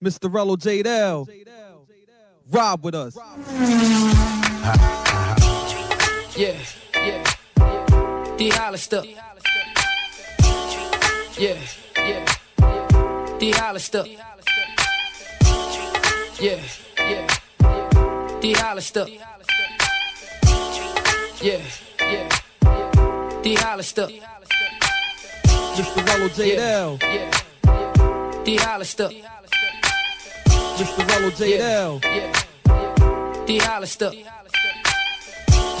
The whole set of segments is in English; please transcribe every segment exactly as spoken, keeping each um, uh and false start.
Mister Rello J D L, Rob with us. Yeah, yeah, yeah. D Hollister. Yeah, yeah, yeah. D Hollister. Yeah, yeah, yeah. D Hollister. Yeah, yeah, yeah. D Hollister. Mister Rello J D L. Yeah. D Hollister. Mister Rello J D L. Yeah. D Hollister.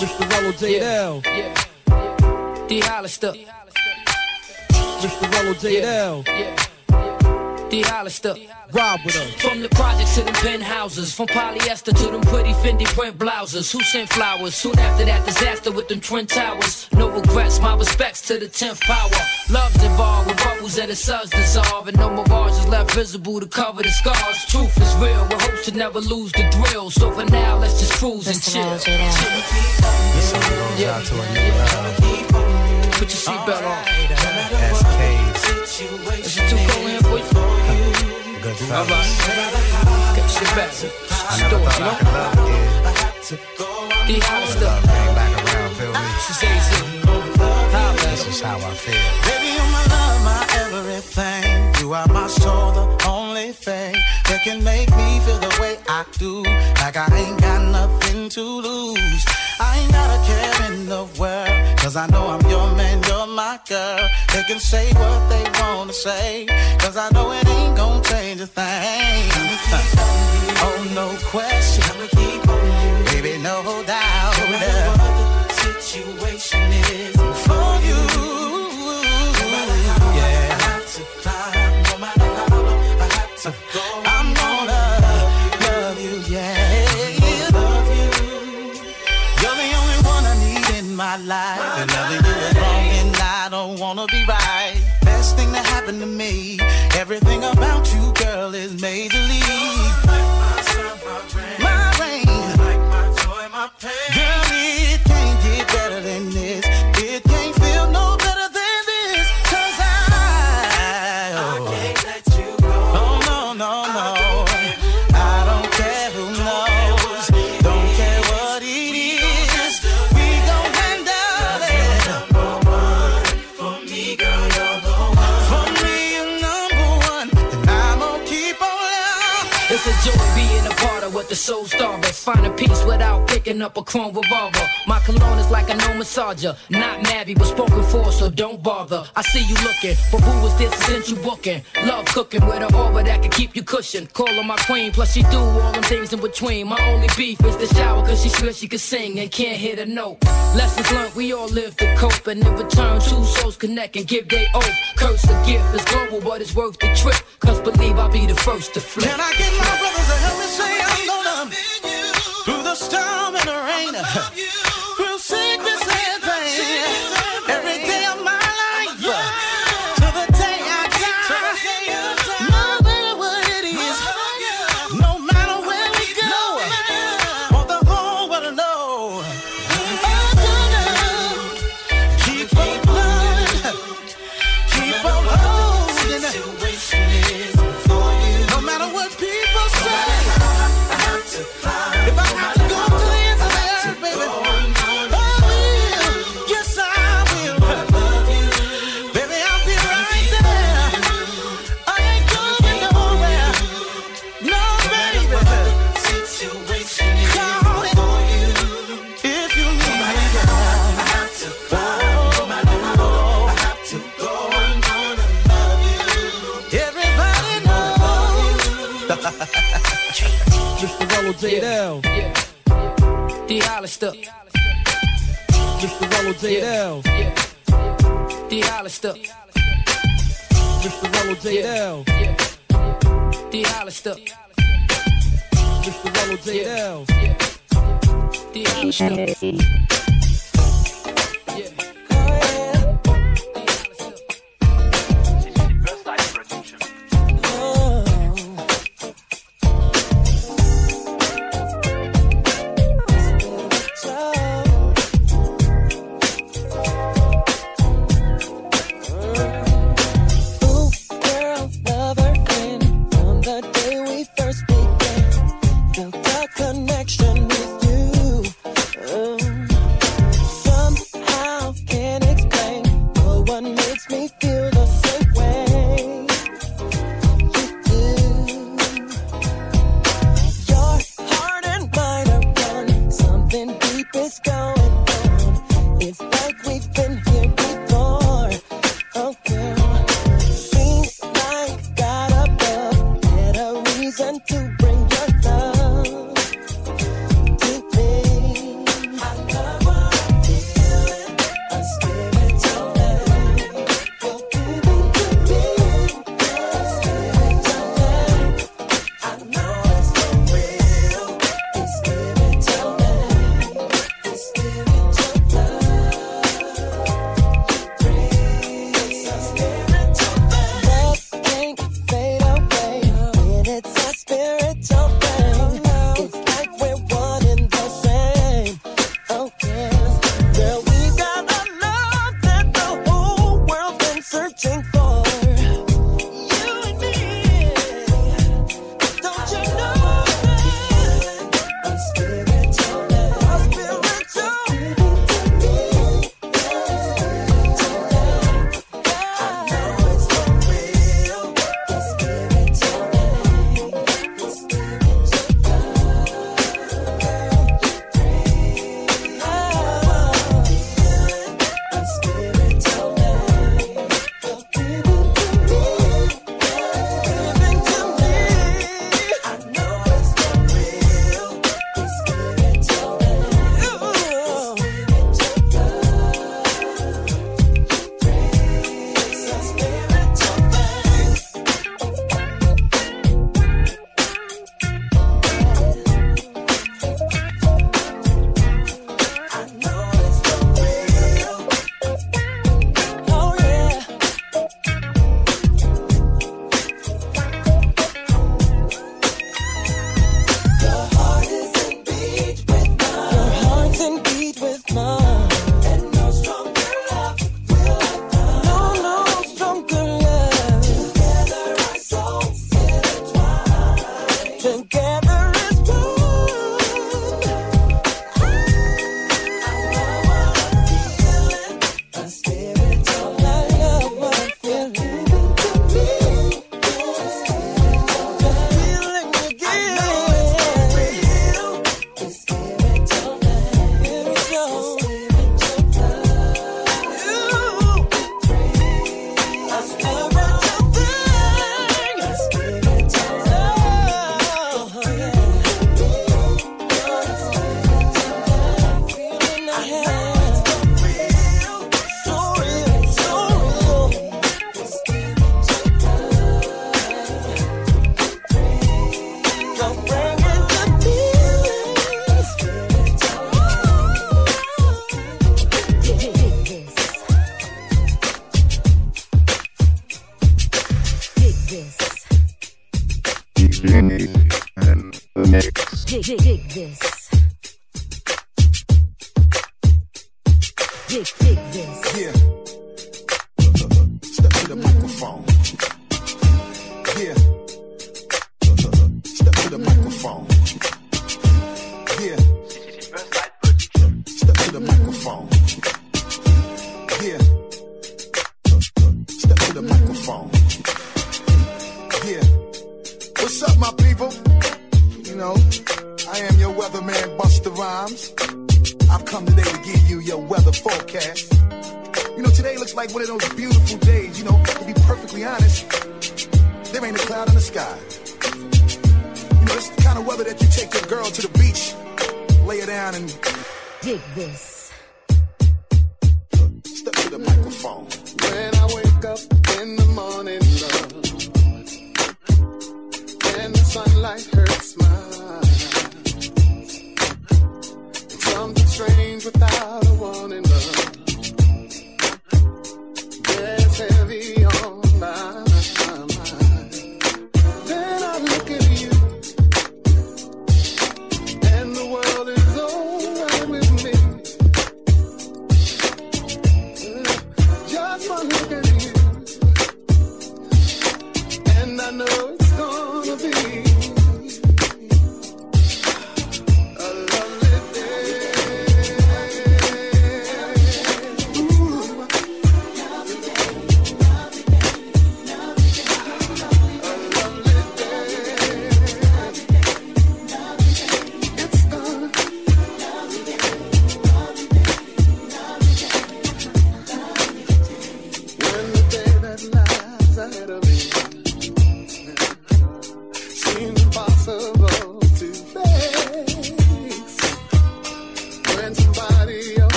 Mister Rello J D L. Yeah. D Hollister. Mister Rello J D L. Yeah. D Hollister. Rob with us. From the projects to them penthouses, from polyester to them pretty Fendi print blouses. Who sent flowers? Soon after that disaster with them twin towers. No regrets, my respects to the tenth power. Love's involved with bubbles and the suns dissolve, and no mirages left visible to cover the scars. Truth is real, with hopes to never lose the thrill. So for now, let's just cruise and chill. Let's chill. Yeah. Yeah. Yeah. Put your seatbelt on. Is it too cold in here for you? Alright, get shit back. I never thought I could love again. D Hollister. Came back around, feel me. She says it. This is how I feel. Baby, you're my love, my everything. You are my soul, the only thing that can make me feel the way I do. Like I ain't got nothing to lose. I ain't got a care in the world, cause I know I'm your man, you're my girl. They can say what they wanna say, cause I know it ain't gonna change a thing. Oh, no question. Baby, no doubt. No matter what the situation is for you. No matter how I have to climb, no matter how I have to go, I'm gonna love you, yeah. My life, and loving you is wrong, and I don't wanna be right. Best thing that happened to me. Everything about you, girl, is made to leave. Like my sun, my rain, my rain. Like my joy, my pain. Girl, it can't get better than this. It can't feel no better than this. Cause I, oh, I can't let you go. Oh no, no, no. I don't care who knows. Don't care what it is. The soul starvers, find a peace without picking up a chrome revolver. My cologne is like a known massager, not Mabby, but spoken for, so don't bother. I see you looking, but who was this since you booking? Love cooking with an aura that can keep you cushioned. Call her my queen, plus she do all them things in between. My only beef is the shower, cause she swears she can sing and can't hit a note. Lessons learned, we all live to cope, and in return, two souls connect and give their oath. Curse the gift is global, but it's worth the trip, cause believe I'll be the first to flip. Can I get my brothers to help me say I'm gonna through the storm and the rain, through sickness and pain, every day of my life, till the day I die, no matter what it is, no matter where we go, want the whole world to know, I'm gonna keep on loving, keep on holding, no matter what people say. Mister Rello J D L. Yeah. D Hollister. Mister Rello J D L. Yeah. D Hollister. Mister Rello J D L. Yeah. D Hollister. Mister Rello J D L. Yeah. D Hollister. The day we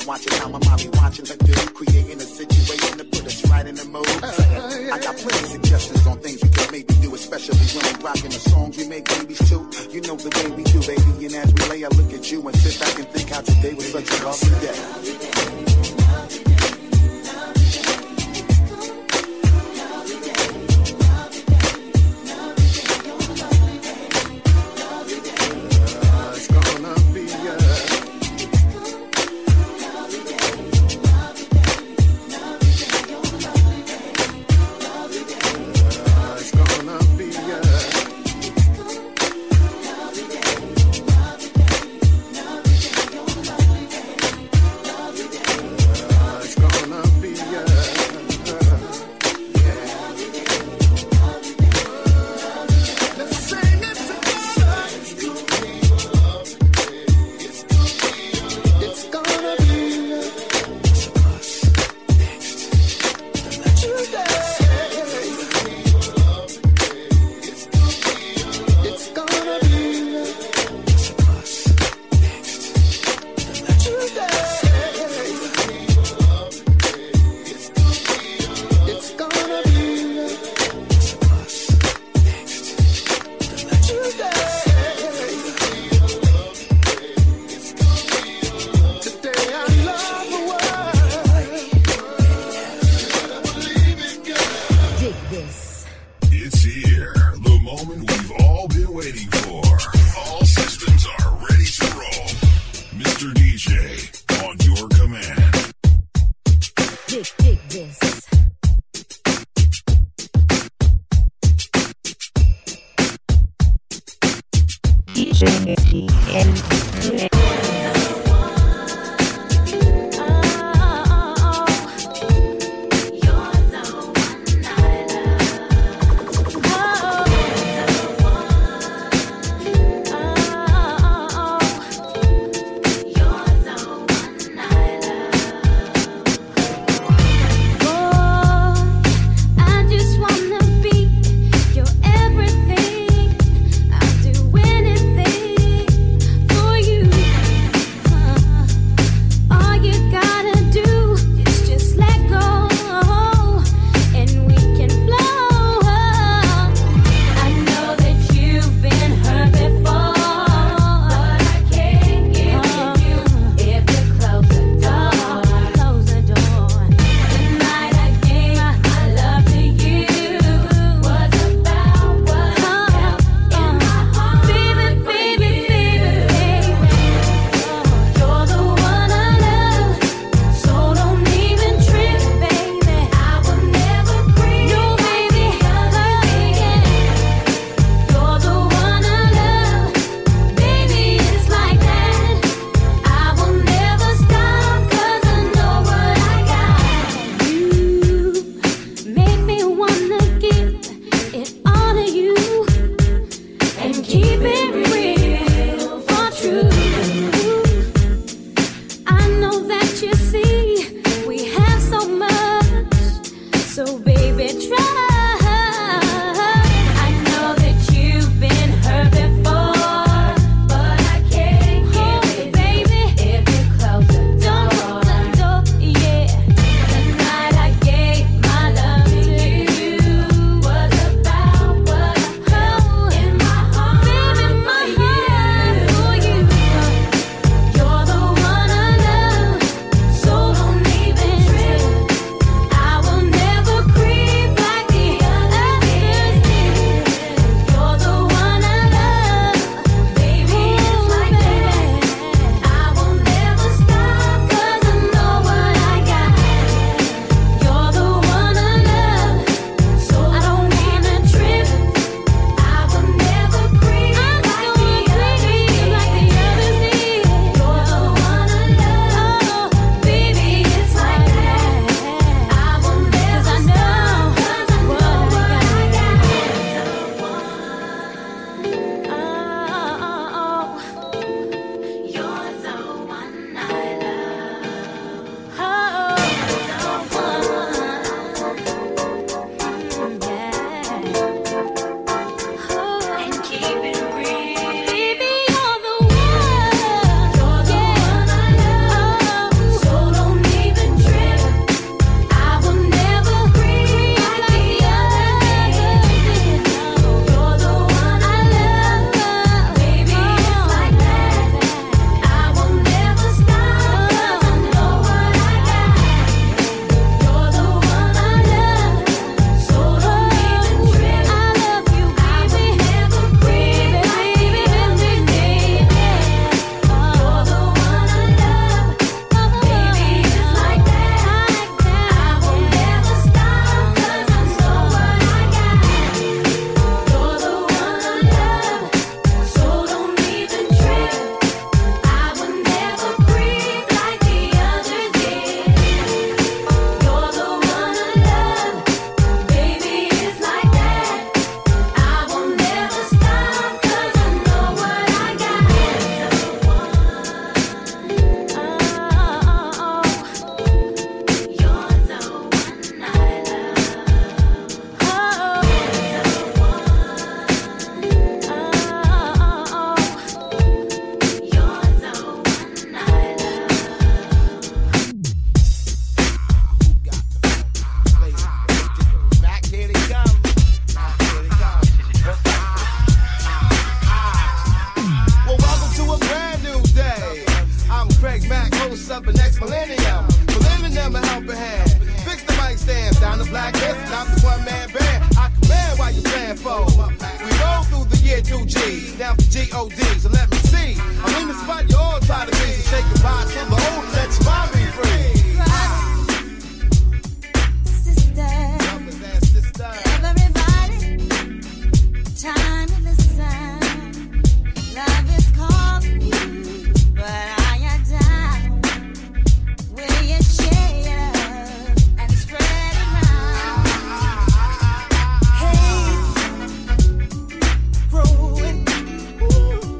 and watching how my mommy watching her do, creating a situation to put us right in the mood. I got plenty suggestions on things we could maybe do, especially when we rocking the songs we make babies too. You know the way we do, baby, and as we lay, I look at you and sit back and think how today was such a lovely day. G O D, so let me see. I'm in the spot you all try to be, so say goodbye to the old, let your mind be free. Ah. Sister, sister, everybody, time to listen. Love is calling you, but I am down. Will you share and spread around? Hey, growing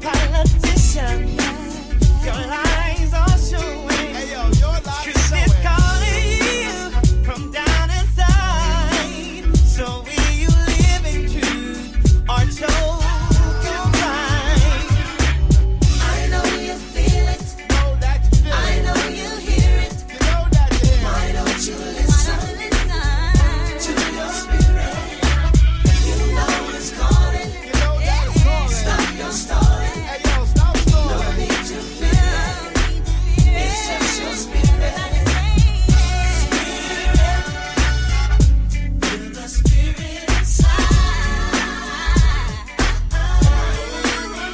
politician, your eyes are showing. Hey yo, your life is showing. It's calling you from down inside. So will you live in truth or show? I know you feel it. Know that you feel I it. know you hear it. You know that you hear. Why don't you listen to your spirit? You know it's calling. You know that it's calling. Stop your story. Hey yo, stop story. No need to fear. It's just your spirit. Spirit. Feel the spirit inside. Feel the spirit inside. Preachers,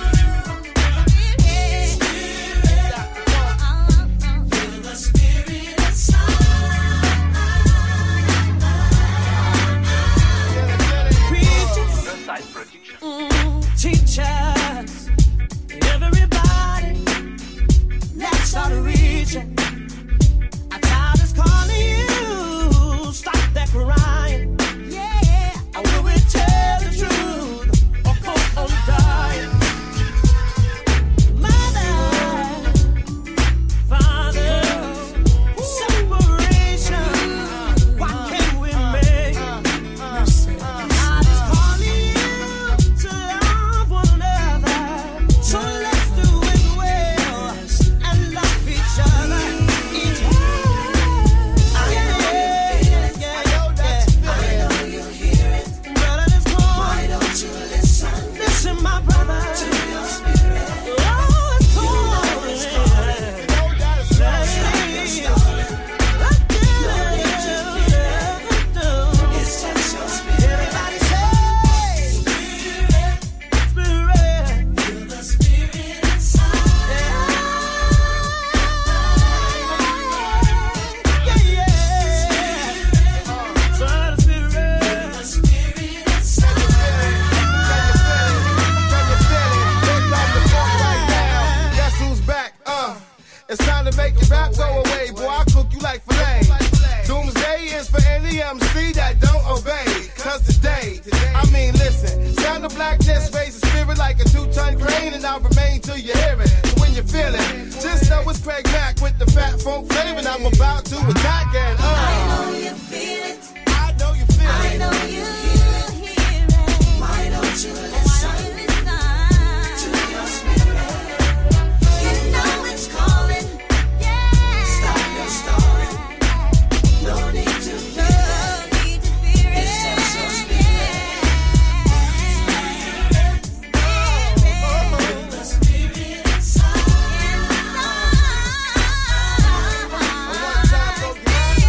mm, teachers, everybody, let's start reaching. Our God is calling you. Stop that crying. Yeah, I will tell the truth or go on dying. Mother, father, separation. What can we make? God is calling you to love one another. So let's do it well and love each other. Each other. I know you feel it. I know that you feel it. I know you hear it. Brother, it's Why cold. don't you listen Listen, my brother. to your spirit? Oh, it's cold. It's calling. You know that it's Stop your story. It's just your spirit. Everybody say, spirit, Feel the spirit inside. yeah, yeah. Try to spirit. The spirit Guess who's back? Uh, it's time to make your rap go away, boy. I cook you like filet. Doomsday is for any M C that don't obey. Cause today, I mean, listen, sound of blackness raises spirit like a two-ton crane, and I'll remain till you hear it. So when you feel it, just know it's Craig Mack with the fat funk flavor, and I'm about to attack and uh. I know you feel it. I know you feel I it. know you hear it. Why don't you listen to your spirit? You know it's calling. Stop your story. No need to fear. It's just your spirit. Feel the spirit inside. One time, don't get out.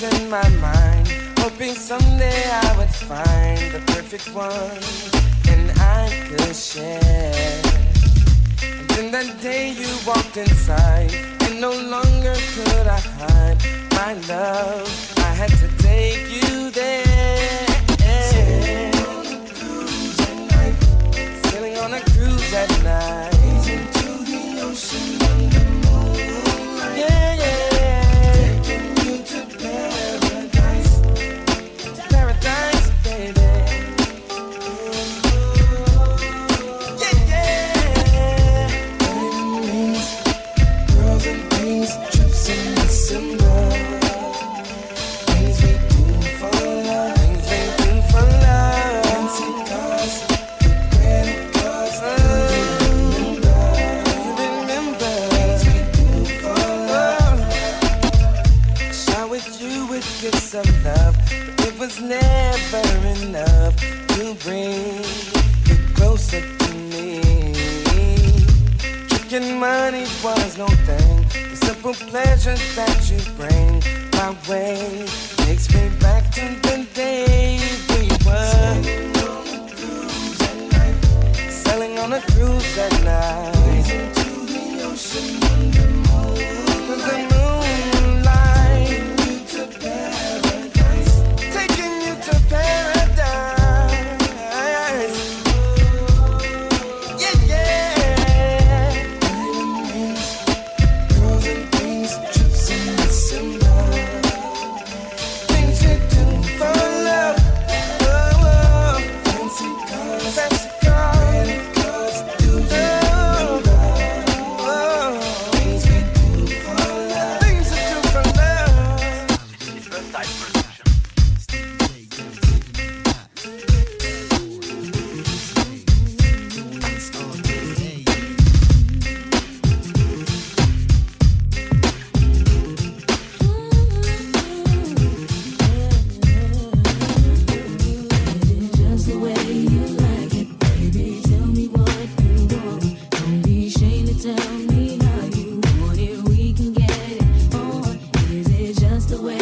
losing my mind, hoping someday I would find the perfect one and I could share. And then that day you walked inside, and no longer could I hide my love. I had to take you there. Sailing on a cruise at night, sailing on a cruise at night, into the ocean under moonlight. Yeah, yeah. This is the way.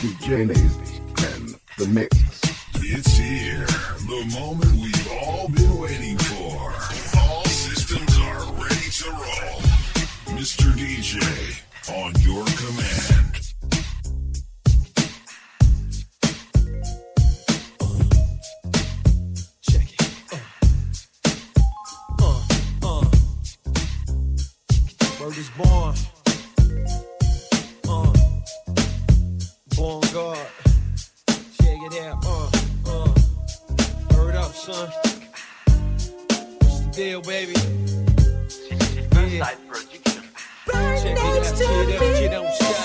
D J Nasty and the mix. It's here, the moment we've all been waiting for. All systems are ready to roll. Mister D J, on your command. Is born, uh, born God, check it out, uh, uh, word up, son, what's the deal, baby, yeah. Check it out, check it out, you don't stop.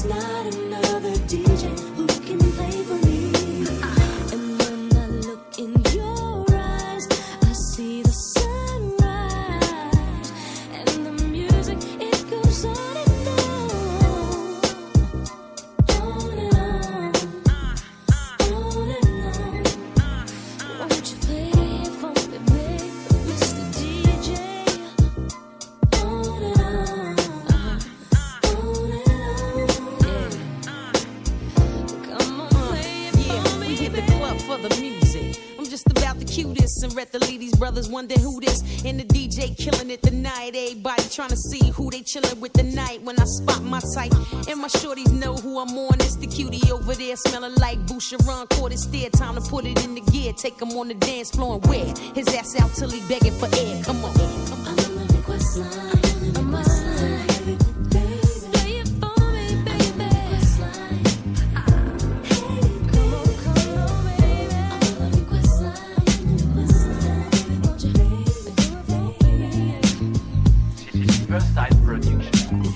There's not another D J who can play for me. And when I look in your eyes, I see the sunrise. And the music, it goes on and on. On and on. On and on. Won't you play it for me, baby, Mister D J? On and on. The music. I'm just about the cutest and read the ladies, brothers wonder who this. And the D J killing it tonight. Everybody trying to see who they chilling with tonight. When I spot my type, and my shorties know who I'm on. It's the cutie over there smelling like Boucheron. Caught his stare, time to put it in the gear. Take him on the dance floor and wear his ass out till he begging for air. Come on, come on. I'm on the request line. I'm on the request line. Side production. Oh,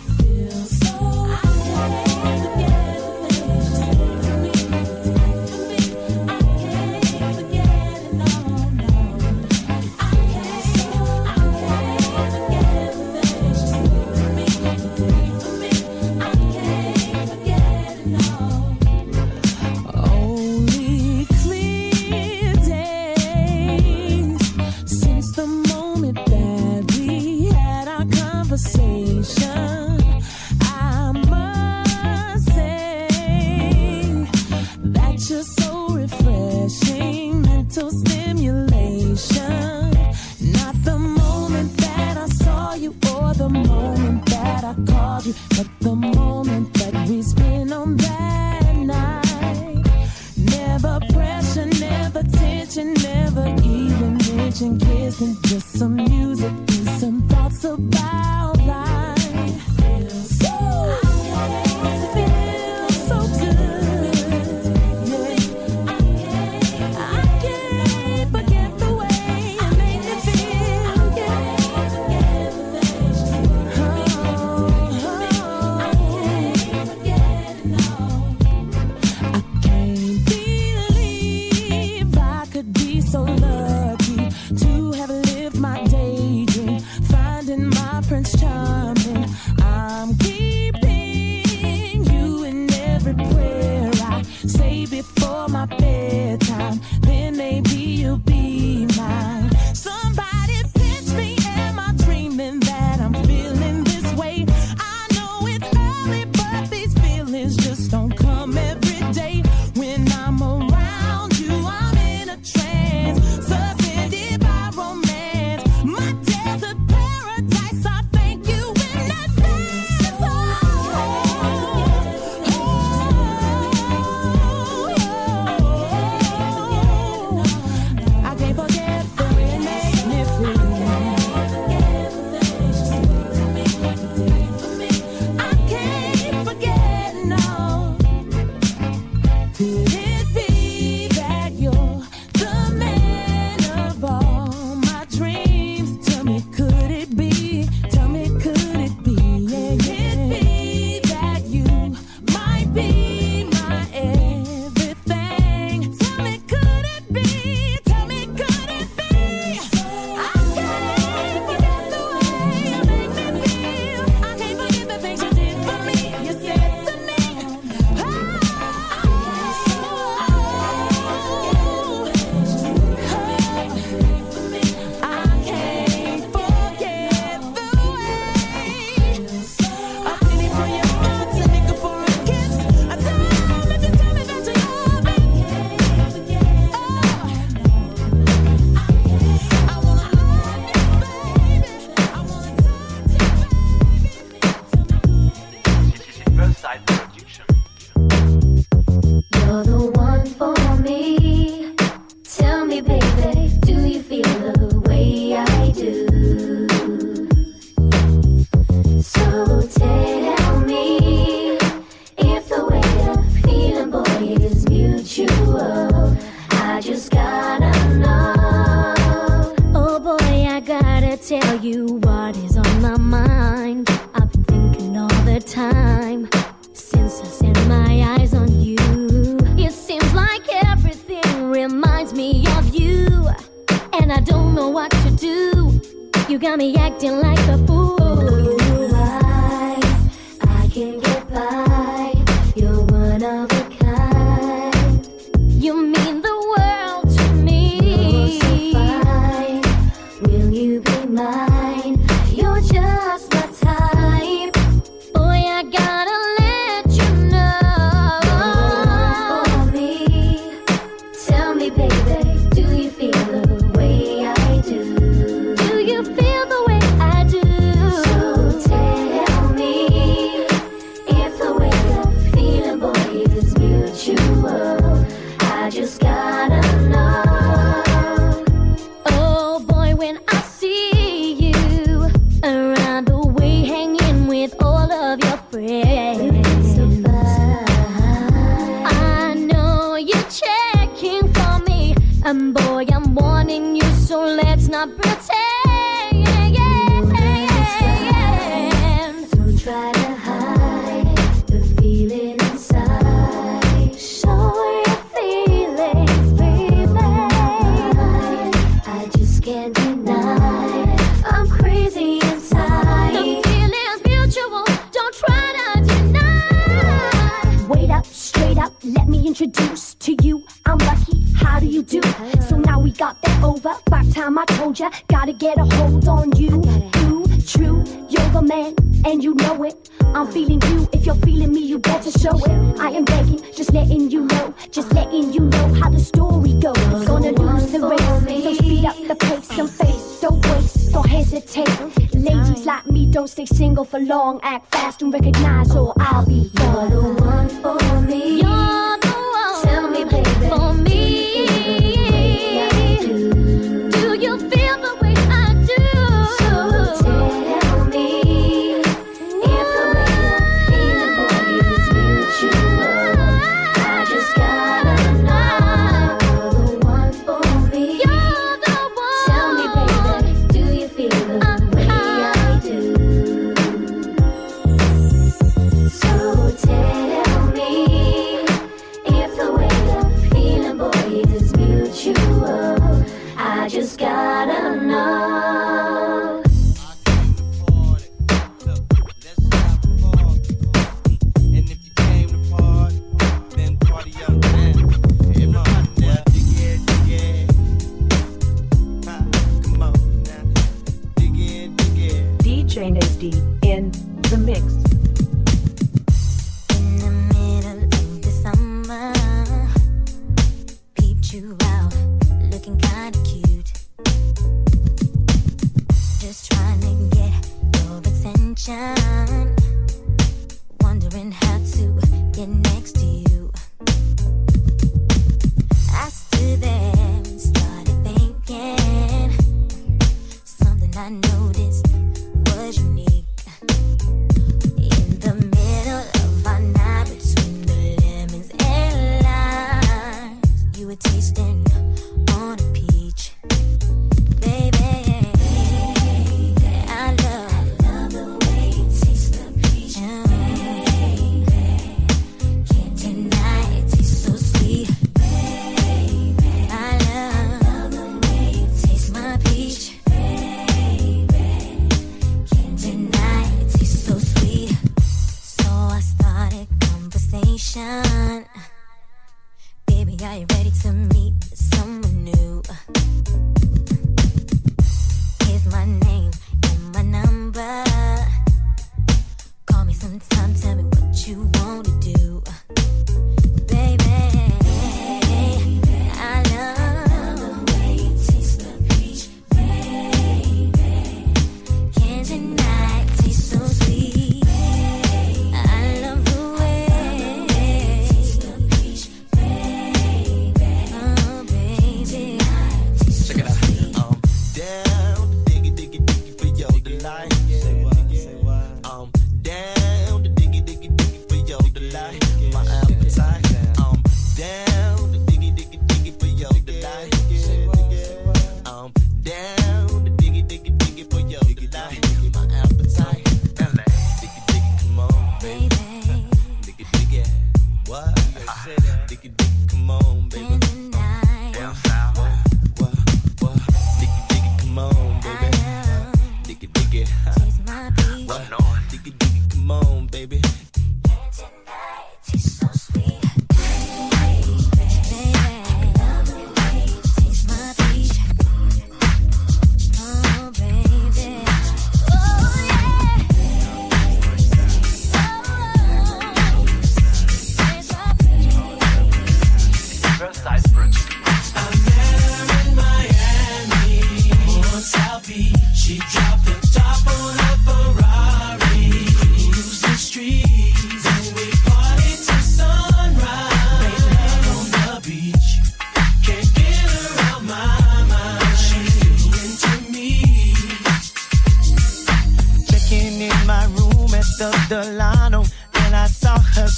got me acting like a fool. I, I can get by. You're one of a kind. You mean the world to me. So fine. Will you be mine? You're just my type. Boy, I gotta let you know. For me, tell me, baby, do you feel the way I do? And boy, I'm warning you, so let's not pretend. Yeah, yeah, no, yeah, yeah. Don't try to hide the feeling inside. Show your feelings, baby. I just can't deny I'm crazy inside. The feeling's mutual, don't try to deny. Wait up, straight up, let me introduce to you. I'm Lucky. How do you do? So now we got that over. By time I told ya, gotta get a hold on you. Ooh, true, you're the man, and you know it. I'm feeling you. If you're feeling me, you better show it. I am begging, just letting you know, just letting you know how the story goes. Gonna lose the race, so speed up the pace. Some face, don't waste, don't hesitate. Ladies like me don't stay single for long. Act fast and recognize, or I'll be gone. You're the one for me. You're the one. Tell me, baby, for me. Diggy, diggy, come on, baby. Diggy,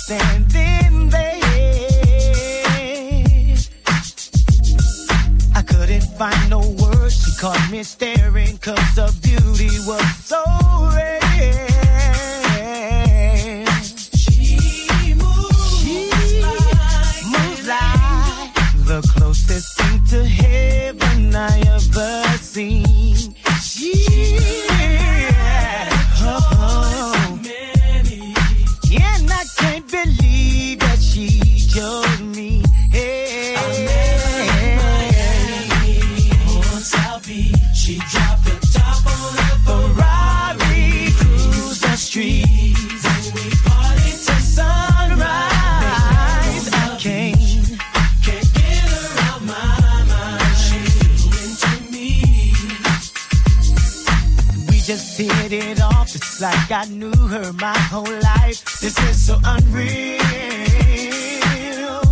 standing there. I couldn't find no words. She caught me staring, 'cause her beauty was so rare. She moves, she moves like the closest thing to heaven I ever seen. She. Hit it off, it's like I knew her my whole life. This is so unreal.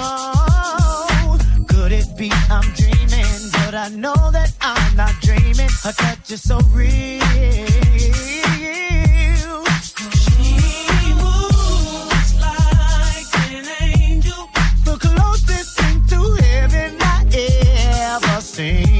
Oh, could it be I'm dreaming? But I know that I'm not dreaming. Her touch is so real. She moves like an angel, the closest thing to heaven I ever seen.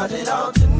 Turn it on tonight.